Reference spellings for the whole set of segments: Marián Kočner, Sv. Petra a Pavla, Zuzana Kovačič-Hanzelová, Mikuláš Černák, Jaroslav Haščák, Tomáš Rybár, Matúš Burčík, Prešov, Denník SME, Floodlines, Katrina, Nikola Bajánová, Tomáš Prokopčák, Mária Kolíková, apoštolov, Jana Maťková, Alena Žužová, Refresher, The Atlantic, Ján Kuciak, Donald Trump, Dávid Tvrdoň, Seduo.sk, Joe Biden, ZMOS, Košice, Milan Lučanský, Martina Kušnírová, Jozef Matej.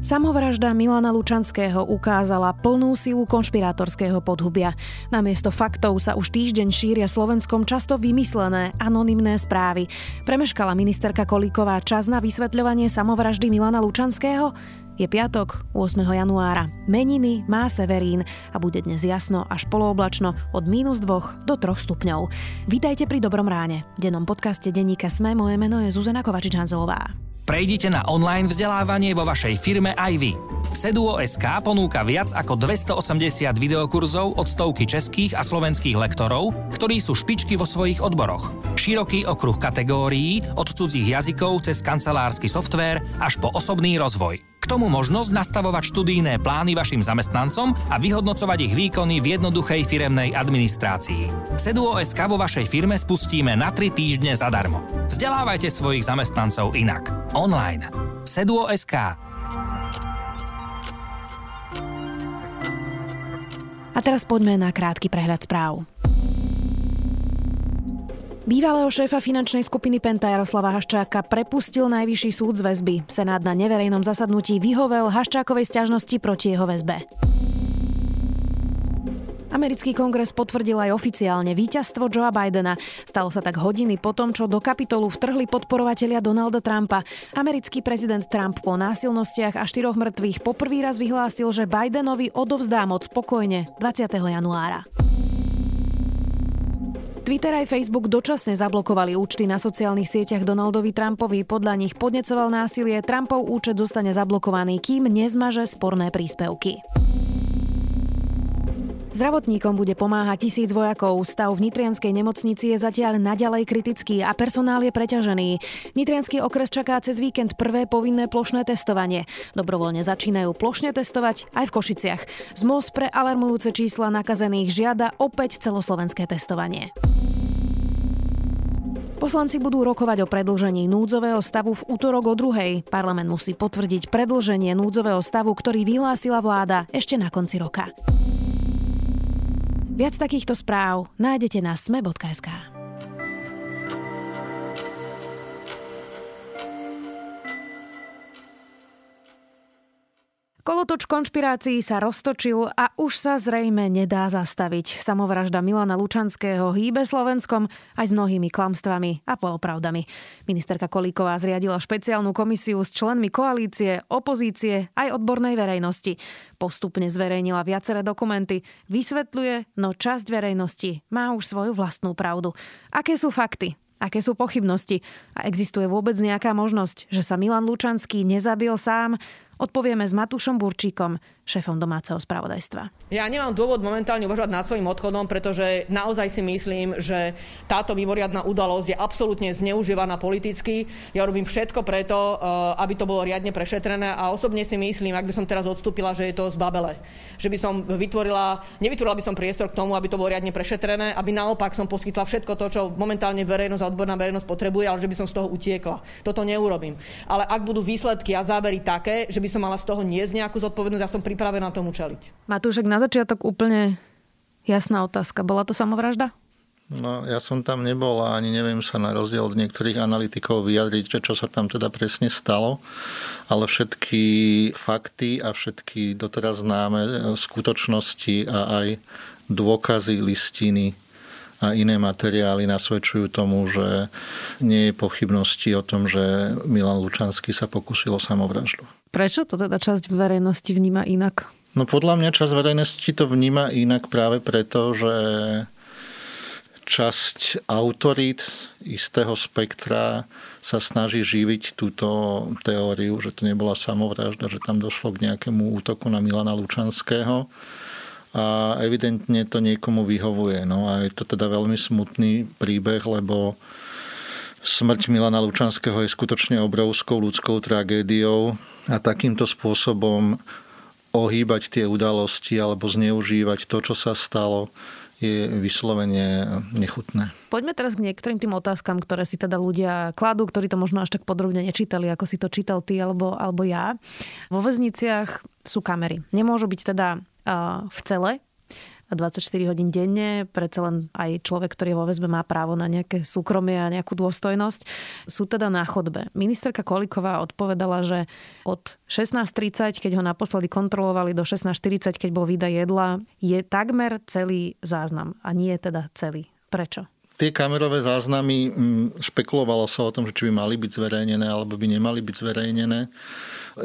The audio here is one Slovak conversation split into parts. Samovražda Milana Lučanského ukázala plnú silu konšpirátorského podhubia. Namiesto faktov sa už týždeň šíria Slovenskom často vymyslené, anonymné správy. Premeškala ministerka Kolíková čas na vysvetľovanie samovraždy Milana Lučanského? Je piatok, 8. januára. Meniny má Severín a bude dnes jasno až polooblačno od -2 do 3 stupňov. Vítajte pri Dobrom ráne. V dennom podcaste Denníka SME moje meno je Zuzana Kovačič-Hanzelová. Prejdite na online vzdelávanie vo vašej firme aj vy. Seduo.sk ponúka viac ako 280 videokurzov od stovky českých a slovenských lektorov, ktorí sú špičky vo svojich odboroch. Široký okruh kategórií, od cudzích jazykov cez kancelársky softvér až po osobný rozvoj. K tomu možnosť nastavovať študijné plány vašim zamestnancom a vyhodnocovať ich výkony v jednoduchej firemnej administrácii. Seduo.sk vo vašej firme spustíme na 3 týždne zadarmo. Vzdelávajte svojich zamestnancov inak. Online. Seduo.sk. A teraz poďme na krátky prehľad správ. Bývalého šéfa finančnej skupiny Penta Jaroslava Haščáka prepustil Najvyšší súd z väzby. Senát na neverejnom zasadnutí vyhovel Haščákovej sťažnosti proti jeho väzbe. Americký kongres potvrdil aj oficiálne víťazstvo Joea Bidena. Stalo sa tak hodiny po tom, čo do Kapitolu vtrhli podporovatelia Donalda Trumpa. Americký prezident Trump po násilnostiach a 4 mŕtvych poprvý raz vyhlásil, že Bidenovi odovzdá moc pokojne 20. januára. Twitter aj Facebook dočasne zablokovali účty na sociálnych sieťach Donaldovi Trumpovi. Podľa nich podnecoval násilie. Trumpov účet zostane zablokovaný, kým nezmaže sporné príspevky. Zdravotníkom bude pomáhať 1000 vojakov. Stav v nitrianskej nemocnici je zatiaľ naďalej kritický a personál je preťažený. Nitriansky okres čaká cez víkend prvé povinné plošné testovanie. Dobrovoľne začínajú plošne testovať aj v Košiciach. ZMOS pre alarmujúce čísla nakazených žiada opäť celoslovenské testovanie. Poslanci budú rokovať o predĺžení núdzového stavu v utorok o 2:00. Parlament musí potvrdiť predĺženie núdzového stavu, ktorý vyhlásila vláda ešte na konci roka. Viac takýchto správ nájdete na sme.sk. Kolotoč konšpirácií sa roztočil a už sa zrejme nedá zastaviť. Samovražda Milana Lučanského hýbe Slovenskom aj s mnohými klamstvami a polopravdami. Ministerka Kolíková zriadila špeciálnu komisiu s členmi koalície, opozície aj odbornej verejnosti. Postupne zverejnila viaceré dokumenty, vysvetľuje, no časť verejnosti má už svoju vlastnú pravdu. Aké sú fakty? Aké sú pochybnosti? A existuje vôbec nejaká možnosť, že sa Milan Lučanský nezabil sám? Odpovieme s Matúšom Burčíkom, šéfom domáceho spravodajstva. Ja nemám dôvod momentálne uvažovať nad svojím odchodom, pretože naozaj si myslím, že táto mimoriadna udalosť je absolútne zneužívaná politicky. Ja robím všetko preto, aby to bolo riadne prešetrené a osobne si myslím, ak by som teraz odstúpila, že je to zbabele. Že by som nevytvorila by som priestor k tomu, aby to bolo riadne prešetrené, aby naopak som poskytla všetko to, čo momentálne verejnosť a odborná verejnosť potrebuje, ale že by som z toho utiekla. Toto neurobím. Ale ak budú výsledky a zábery také, že by som mala z toho niesť nejakú zodpovednosť, ja som pripravená tomu čeliť. Matúšek, na začiatok úplne jasná otázka. Bola to samovražda? No, ja som tam nebol a ani neviem sa na rozdiel od niektorých analytikov vyjadriť, čo sa tam teda presne stalo, ale všetky fakty a všetky doteraz známe skutočnosti a aj dôkazy, listiny a iné materiály nasvedčujú tomu, že nie je pochybnosti o tom, že Milan Lučanský sa pokusil o samovraždu. Prečo to teda časť verejnosti vníma inak? No podľa mňa časť verejnosti to vníma inak práve preto, že časť autorít istého spektra sa snaží živiť túto teóriu, že to nebola samovražda, že tam došlo k nejakému útoku na Milana Lučanského. A evidentne to niekomu vyhovuje. No a je to teda veľmi smutný príbeh, lebo smrť Milana Lučanského je skutočne obrovskou ľudskou tragédiou a takýmto spôsobom ohýbať tie udalosti alebo zneužívať to, čo sa stalo, je vyslovene nechutné. Poďme teraz k niektorým tým otázkam, ktoré si teda ľudia kladú, ktorí to možno až tak podrobne nečítali, ako si to čítal ty alebo ja. Vo väzniciach sú kamery. Nemôžu byť teda v cele. 24 hodín denne. Predsa len aj človek, ktorý ho vezme, má právo na nejaké súkromie a nejakú dôstojnosť. Sú teda na chodbe. Ministerka Kolíková odpovedala, že od 16:30, keď ho naposledy kontrolovali, do 16:40, keď bol výdaj jedla, je takmer celý záznam. A nie teda celý. Prečo? Tie kamerové záznamy, špekulovalo sa o tom, že či by mali byť zverejnené, alebo by nemali byť zverejnené.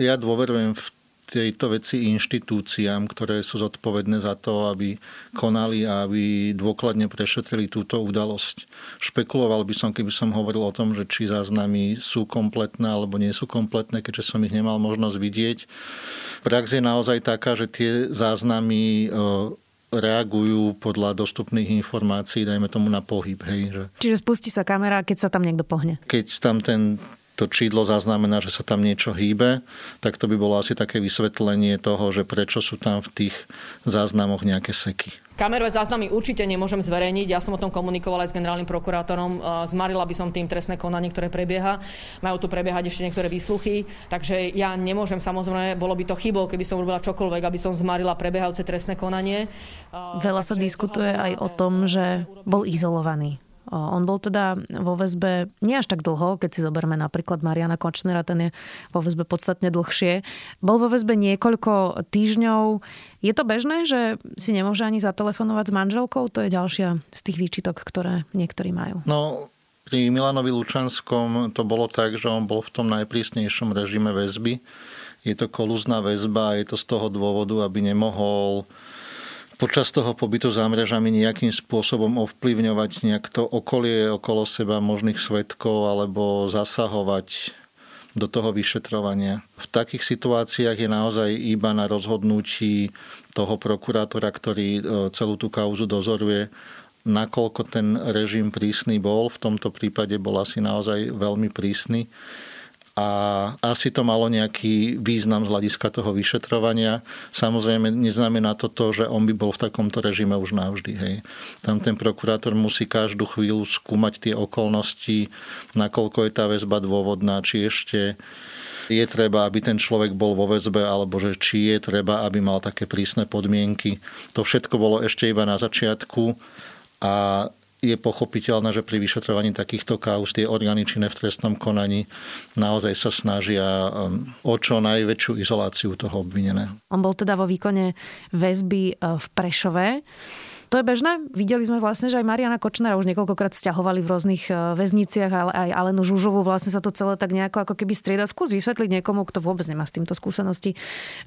Ja dôverujem v tejto veci inštitúciám, ktoré sú zodpovedné za to, aby konali a aby dôkladne prešetrili túto udalosť. Špekuloval by som, keby som hovoril o tom, že či záznamy sú kompletné alebo nie sú kompletné, keďže som ich nemal možnosť vidieť. Prax je naozaj taká, že tie záznamy reagujú podľa dostupných informácií, dajme tomu na pohyb. Hej, že... Čiže spustí sa kamera, keď sa tam niekto pohne. Keď tam to čídlo zaznamená, že sa tam niečo hýbe, tak to by bolo asi také vysvetlenie toho, že prečo sú tam v tých záznamoch nejaké seky. Kamerové záznamy určite nemôžem zverejniť. Ja som o tom komunikovala aj s generálnym prokurátorom. Zmarila by som tým trestné konanie, ktoré prebieha. Majú tu prebiehať ešte niektoré výsluchy, takže ja nemôžem, samozrejme, bolo by to chybou, keby som robila čokoľvek, aby som zmarila prebiehajúce trestné konanie. Veľa sa diskutuje aj o tom, že bol izolovaný. On bol teda vo väzbe nie až tak dlho, keď si zoberme napríklad Mariána Kočnera, ten je vo väzbe podstatne dlhšie. Bol vo väzbe niekoľko týždňov. Je to bežné, že si nemôže ani zatelefonovať s manželkou? To je ďalšia z tých výčitok, ktoré niektorí majú. No, pri Milanovi Lučanskom to bolo tak, že on bol v tom najprísnejšom režime väzby. Je to kolúzna väzba a je to z toho dôvodu, aby nemohol počas toho pobytu za mrežami nejakým spôsobom ovplyvňovať nejak to okolie okolo seba, možných svedkov alebo zasahovať do toho vyšetrovania. V takých situáciách je naozaj iba na rozhodnutí toho prokurátora, ktorý celú tú kauzu dozoruje, nakoľko ten režim prísny bol. V tomto prípade bol asi naozaj veľmi prísny. A asi to malo nejaký význam z hľadiska toho vyšetrovania. Samozrejme, neznamená to, že on by bol v takomto režime už navždy. Hej. Tam ten prokurátor musí každú chvíľu skúmať tie okolnosti, nakoľko je tá väzba dôvodná, či ešte je treba, aby ten človek bol vo väzbe, alebo že či je treba, aby mal také prísne podmienky. To všetko bolo ešte iba na začiatku a je pochopiteľné, že pri vyšetrovaní takýchto kauz tie orgány činné v trestnom konaní naozaj sa snažia o čo najväčšiu izoláciu toho obvineného. On bol teda vo výkone väzby v Prešove. To je bežné. Videli sme vlastne, že aj Mariána Kočnera už niekoľkokrát sťahovali v rôznych väzniciach, ale aj Alenu Žužovú. Vlastne sa to celé tak nejako ako keby strieda. Skús vysvetliť niekomu, kto vôbec nemá s týmto skúsenosti,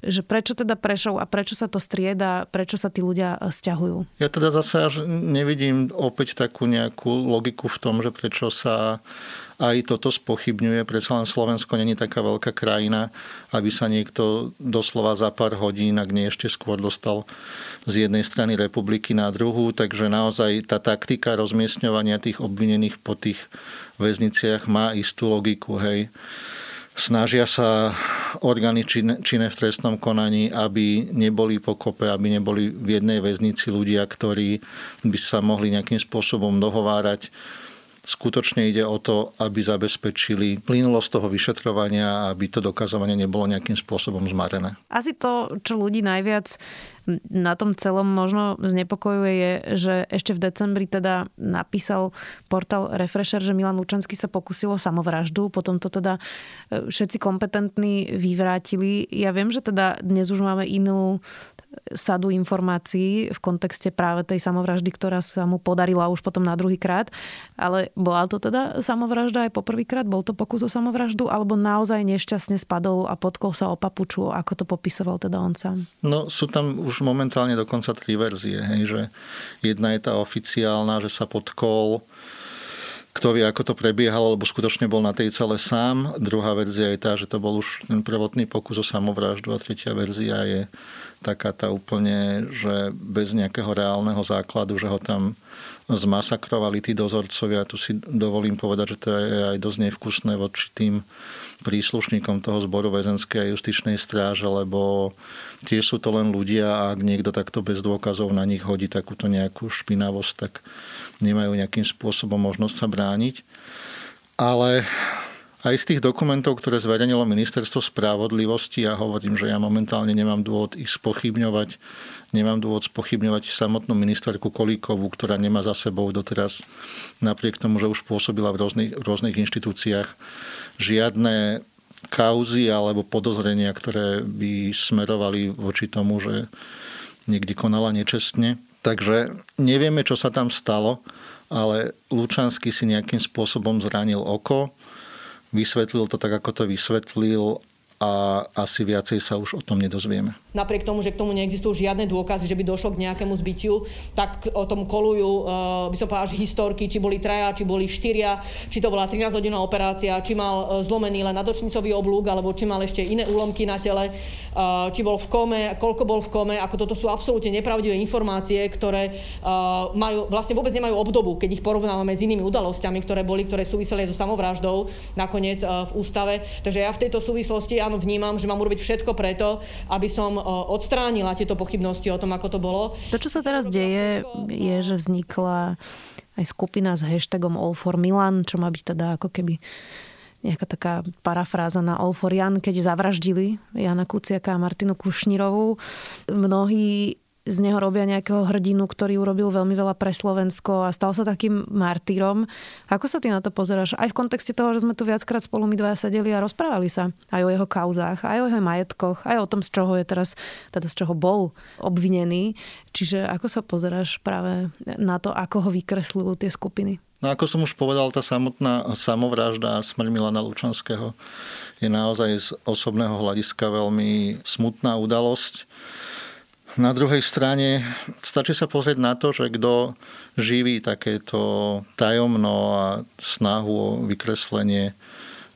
že prečo teda Prešov a prečo sa to strieda, prečo sa tí ľudia sťahujú. Ja teda zase až nevidím opäť takú nejakú logiku v tom, že prečo sa aj toto spochybňuje. Predsa len Slovensko nie je taká veľká krajina, aby sa niekto doslova za pár hodín, ak nie ešte skôr, dostal z jednej strany republiky na druhú. Takže naozaj tá taktika rozmiestňovania tých obvinených po tých väzniciach má istú logiku. Hej. Snažia sa orgány činné v trestnom konaní, aby neboli pokope, aby neboli v jednej väznici ľudia, ktorí by sa mohli nejakým spôsobom dohovárať. Skutočne ide o to, aby zabezpečili plynulosť toho vyšetrovania a aby to dokazovanie nebolo nejakým spôsobom zmarené. Asi to, čo ľudí najviac na tom celom možno znepokojuje, je, že ešte v decembri teda napísal portál Refresher, že Milan Lučanský sa pokusil o samovraždu. Potom to teda všetci kompetentní vyvrátili. Ja viem, že teda dnes už máme inú sadu informácií v kontexte práve tej samovraždy, ktorá sa mu podarila už potom na druhý krát. Ale bola to teda samovražda aj po prvýkrát? Bol to pokus o samovraždu? Alebo naozaj nešťastne spadol a potkol sa o papuču? Ako to popisoval teda on sám? No sú tam už momentálne dokonca tri verzie. Hej, že jedna je tá oficiálna, že sa potkol. Kto vie, ako to prebiehalo, lebo skutočne bol na tej cele sám. Druhá verzia je tá, že to bol už ten prvotný pokus o samovraždu a tretia verzia je taká tá úplne, že bez nejakého reálneho základu, že ho tam zmasakrovali tí dozorcovia. Tu si dovolím povedať, že to je aj dosť nevkusné voči tým príslušníkom toho zboru väzenskej a justičnej stráže, lebo tiež sú to len ľudia a ak niekto takto bez dôkazov na nich hodí takúto nejakú špinavosť, tak nemajú nejakým spôsobom možnosť sa brániť. Ale Aj z tých dokumentov, ktoré zverejnilo Ministerstvo spravodlivosti, ja hovorím, že ja momentálne nemám dôvod ich spochybňovať. Nemám dôvod spochybňovať samotnú ministerku Kolíkovú, ktorá nemá za sebou doteraz, napriek tomu, že už pôsobila v rôznych inštitúciách, žiadne kauzy alebo podozrenia, ktoré by smerovali voči tomu, že niekdy konala nečestne. Takže nevieme, čo sa tam stalo, ale Lučanský si nejakým spôsobom zranil oko. Vysvetlil to tak, ako to vysvetlil a asi viacej sa už o tom nedozvieme. Napriek tomu, že k tomu neexistujú žiadne dôkazy, že by došlo k nejakému zbytiu, tak o tom kolujú, by som povedala, že historky, či boli traja, či boli štyria, či to bola 13-hodinová operácia, či mal zlomený len nadočnicový oblúk, alebo či mal ešte iné úlomky na tele, či bol v kome, koľko bol v kome, ako toto sú absolútne nepravdivé informácie, ktoré vlastne vôbec nemajú obdobu, keď ich porovnávame s inými udalosťami, ktoré súviseli so samovraždou nakoniec v ústave. Takže ja v tejto súvislosti áno, vnímam, že mám urobiť všetko preto, aby som odstránila tieto pochybnosti o tom, ako to bolo. To, čo sa teraz deje, je, že vznikla aj skupina s hashtagom All for Milan, čo má byť teda ako keby nejaká taká parafráza na All for Jan, keď zavraždili Jána Kuciaka a Martinu Kušnírovú. Mnohí z neho robia nejakého hrdinu, ktorý urobil veľmi veľa pre Slovensko a stal sa takým martýrom. Ako sa ty na to pozeráš? Aj v kontexte toho, že sme tu viackrát spolu my dvaja sedeli a rozprávali sa aj o jeho kauzách, aj o jeho majetkoch, aj o tom, z čoho je teraz, teda z čoho bol obvinený. Čiže ako sa pozeráš práve na to, ako ho vykresľujú tie skupiny? No ako som už povedal, tá samotná samovražda a smrť Milana Lučanského je naozaj z osobného hľadiska veľmi smutná udalosť. Na druhej strane stačí sa pozrieť na to, že kto živí takéto tajomno a snahu o vykreslenie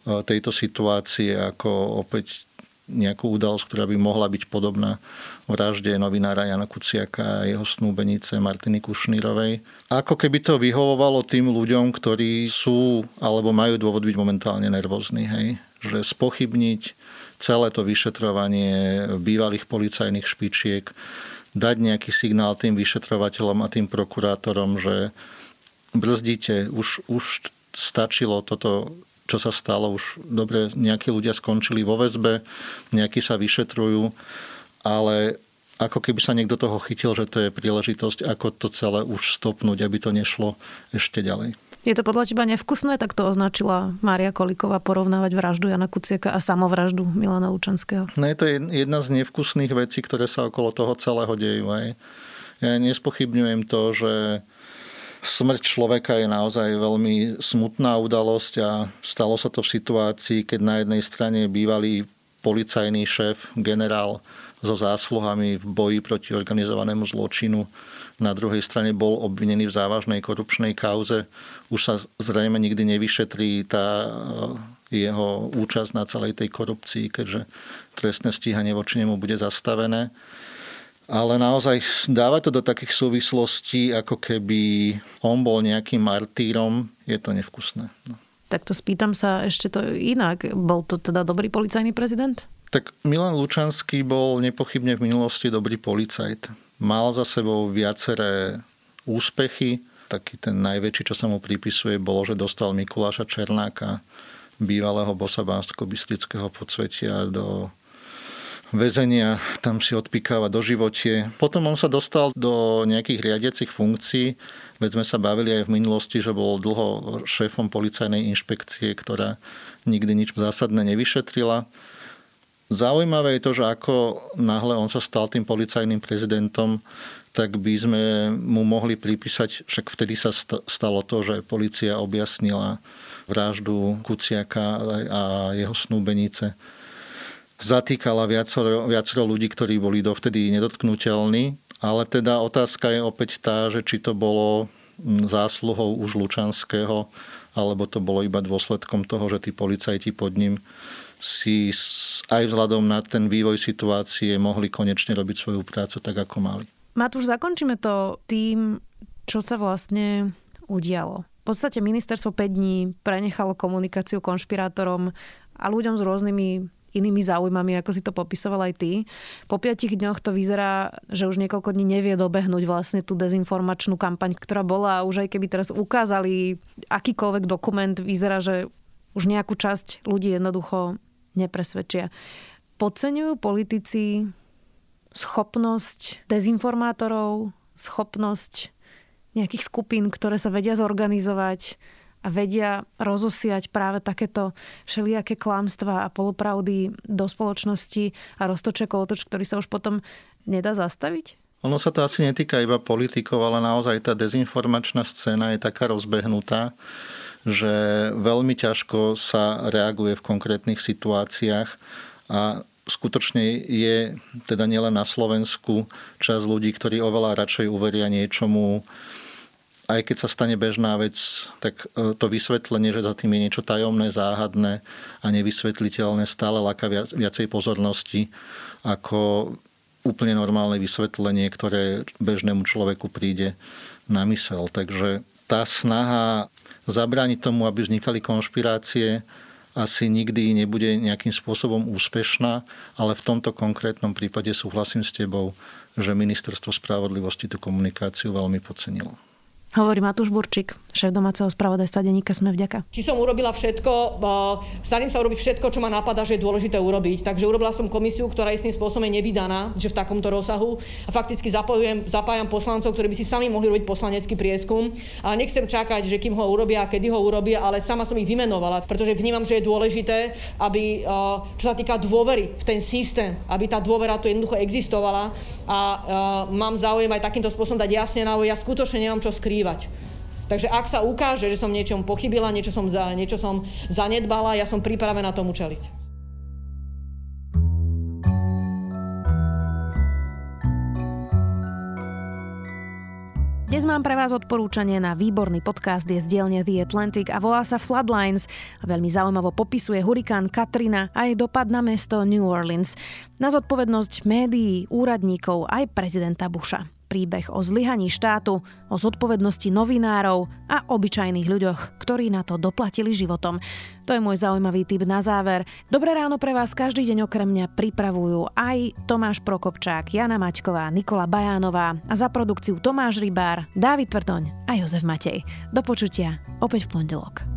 tejto situácie ako opäť nejakú udalosť, ktorá by mohla byť podobná vražde novinára Jána Kuciaka a jeho snúbenice Martiny Kušnírovej. Ako keby to vyhovovalo tým ľuďom, ktorí sú alebo majú dôvod byť momentálne nervózni, hej? Že spochybniť celé to vyšetrovanie bývalých policajných špičiek, dať nejaký signál tým vyšetrovateľom a tým prokurátorom, že brzdíte, už stačilo toto, čo sa stalo, už dobre, nejakí ľudia skončili vo väzbe, nejakí sa vyšetrujú, ale ako keby sa niekto toho chytil, že to je príležitosť, ako to celé už stopnúť, aby to nešlo ešte ďalej. Je to podľa teba nevkusné? Tak to označila Mária Kolíková, porovnávať vraždu Jána Kuciaka a samovraždu Milana Lučanského. No je to jedna z nevkusných vecí, ktoré sa okolo toho celého dejú. Aj. Ja nespochybňujem to, že smrť človeka je naozaj veľmi smutná udalosť a stalo sa to v situácii, keď na jednej strane bývalý policajný šéf, generál so zásluhami v boji proti organizovanému zločinu, na druhej strane bol obvinený v závažnej korupčnej kauze. Už sa zrejme nikdy nevyšetrí tá jeho účasť na celej tej korupcii, keďže trestné stíhanie voči nemu bude zastavené. Ale naozaj dávať to do takých súvislostí, ako keby on bol nejakým martýrom, je to nevkusné. No. Tak to spýtam sa ešte to inak. Bol to teda dobrý policajný prezident? Tak Milan Lučanský bol nepochybne v minulosti dobrý policajt. Mal za sebou viaceré úspechy. Taký ten najväčší, čo sa mu pripisuje, bolo, že dostal Mikuláša Černáka, bývalého bossa banskobystrického podsvetia, do väzenia. Tam si odpikáva doživotie. Potom on sa dostal do nejakých riadiacich funkcií. Veď sme sa bavili aj v minulosti, že bol dlho šéfom policajnej inšpekcie, ktorá nikdy nič zásadné nevyšetrila. Zaujímavé je to, že ako náhle on sa stal tým policajným prezidentom, tak by sme mu mohli pripísať, však vtedy sa stalo to, že polícia objasnila vraždu Kuciaka a jeho snúbenice. Zatýkala viacero ľudí, ktorí boli dovtedy nedotknuteľní, ale teda otázka je opäť tá, že či to bolo zásluhou už Lučanského, alebo to bolo iba dôsledkom toho, že tí policajti pod ním si aj vzhľadom na ten vývoj situácie mohli konečne robiť svoju prácu tak, ako mali. Matúš, zakončíme to tým, čo sa vlastne udialo. V podstate ministerstvo 5 dní prenechalo komunikáciu konšpirátorom a ľuďom s rôznymi inými záujmami, ako si to popisoval aj ty. Po 5 dňoch to vyzerá, že už niekoľko dní nevie dobehnúť vlastne tú dezinformačnú kampaň, ktorá bola, a už aj keby teraz ukázali akýkoľvek dokument, vyzerá, že už nejakú časť ľudí jednoducho nepresvedčia. Podceňujú politici schopnosť dezinformátorov, schopnosť nejakých skupín, ktoré sa vedia zorganizovať a vedia rozosiať práve takéto všelijaké klamstvá a polopravdy do spoločnosti a roztočia kolotoč, ktorý sa už potom nedá zastaviť? Ono sa to asi netýka iba politikov, ale naozaj tá dezinformačná scéna je taká rozbehnutá, že veľmi ťažko sa reaguje v konkrétnych situáciách a skutočne je teda nielen na Slovensku časť ľudí, ktorí oveľa radšej uveria niečomu, aj keď sa stane bežná vec, tak to vysvetlenie, že za tým je niečo tajomné, záhadné a nevysvetliteľné, stále láka viacej pozornosti ako úplne normálne vysvetlenie, ktoré bežnému človeku príde na myseľ. Takže tá snaha zabrániť tomu, aby vznikali konšpirácie, asi nikdy nebude nejakým spôsobom úspešná, ale v tomto konkrétnom prípade súhlasím s tebou, že Ministerstvo spravodlivosti tú komunikáciu veľmi podcenilo. Hovorí Matúš Burčík, šéf domáceho spravodajstva denníka SME. Vďaka. Či som urobila všetko, snažím sa urobiť všetko, čo ma napadá, že je dôležité urobiť. Takže urobila som komisiu, ktorá istým spôsobom je nevydaná, že v takomto rozsahu. A fakticky zapájam poslancov, ktorí by si sami mohli robiť poslanecký prieskum. Ale nechcem čakať, že kým ho urobia, kedy ho urobia, ale sama som ich vymenovala, pretože vnímam, že je dôležité, aby čo sa týka dôvery v ten systém, aby tá dôvera tu jednoducho existovala a mám záujem aj takýmto spôsobom dať jasne najavo, ja skutočne nemám čo skrývať. Takže ak sa ukáže, že som niečom pochybila, niečo som zanedbala, ja som pripravená tomu čeliť. Dnes mám pre vás odporúčanie na výborný podcast, je z dielne The Atlantic a volá sa Floodlines a veľmi zaujímavo popisuje hurikán Katrina a jej dopad na mesto New Orleans. Na zodpovednosť médií, úradníkov aj prezidenta Busha. Príbeh o zlyhaní štátu, o zodpovednosti novinárov a obyčajných ľuďoch, ktorí na to doplatili životom. To je môj zaujímavý tip na záver. Dobré ráno pre vás každý deň okrem mňa pripravujú aj Tomáš Prokopčák, Jana Maťková, Nikola Bajánová a za produkciu Tomáš Rybár, Dávid Tvrdoň a Jozef Matej. Do počutia opäť v pondelok.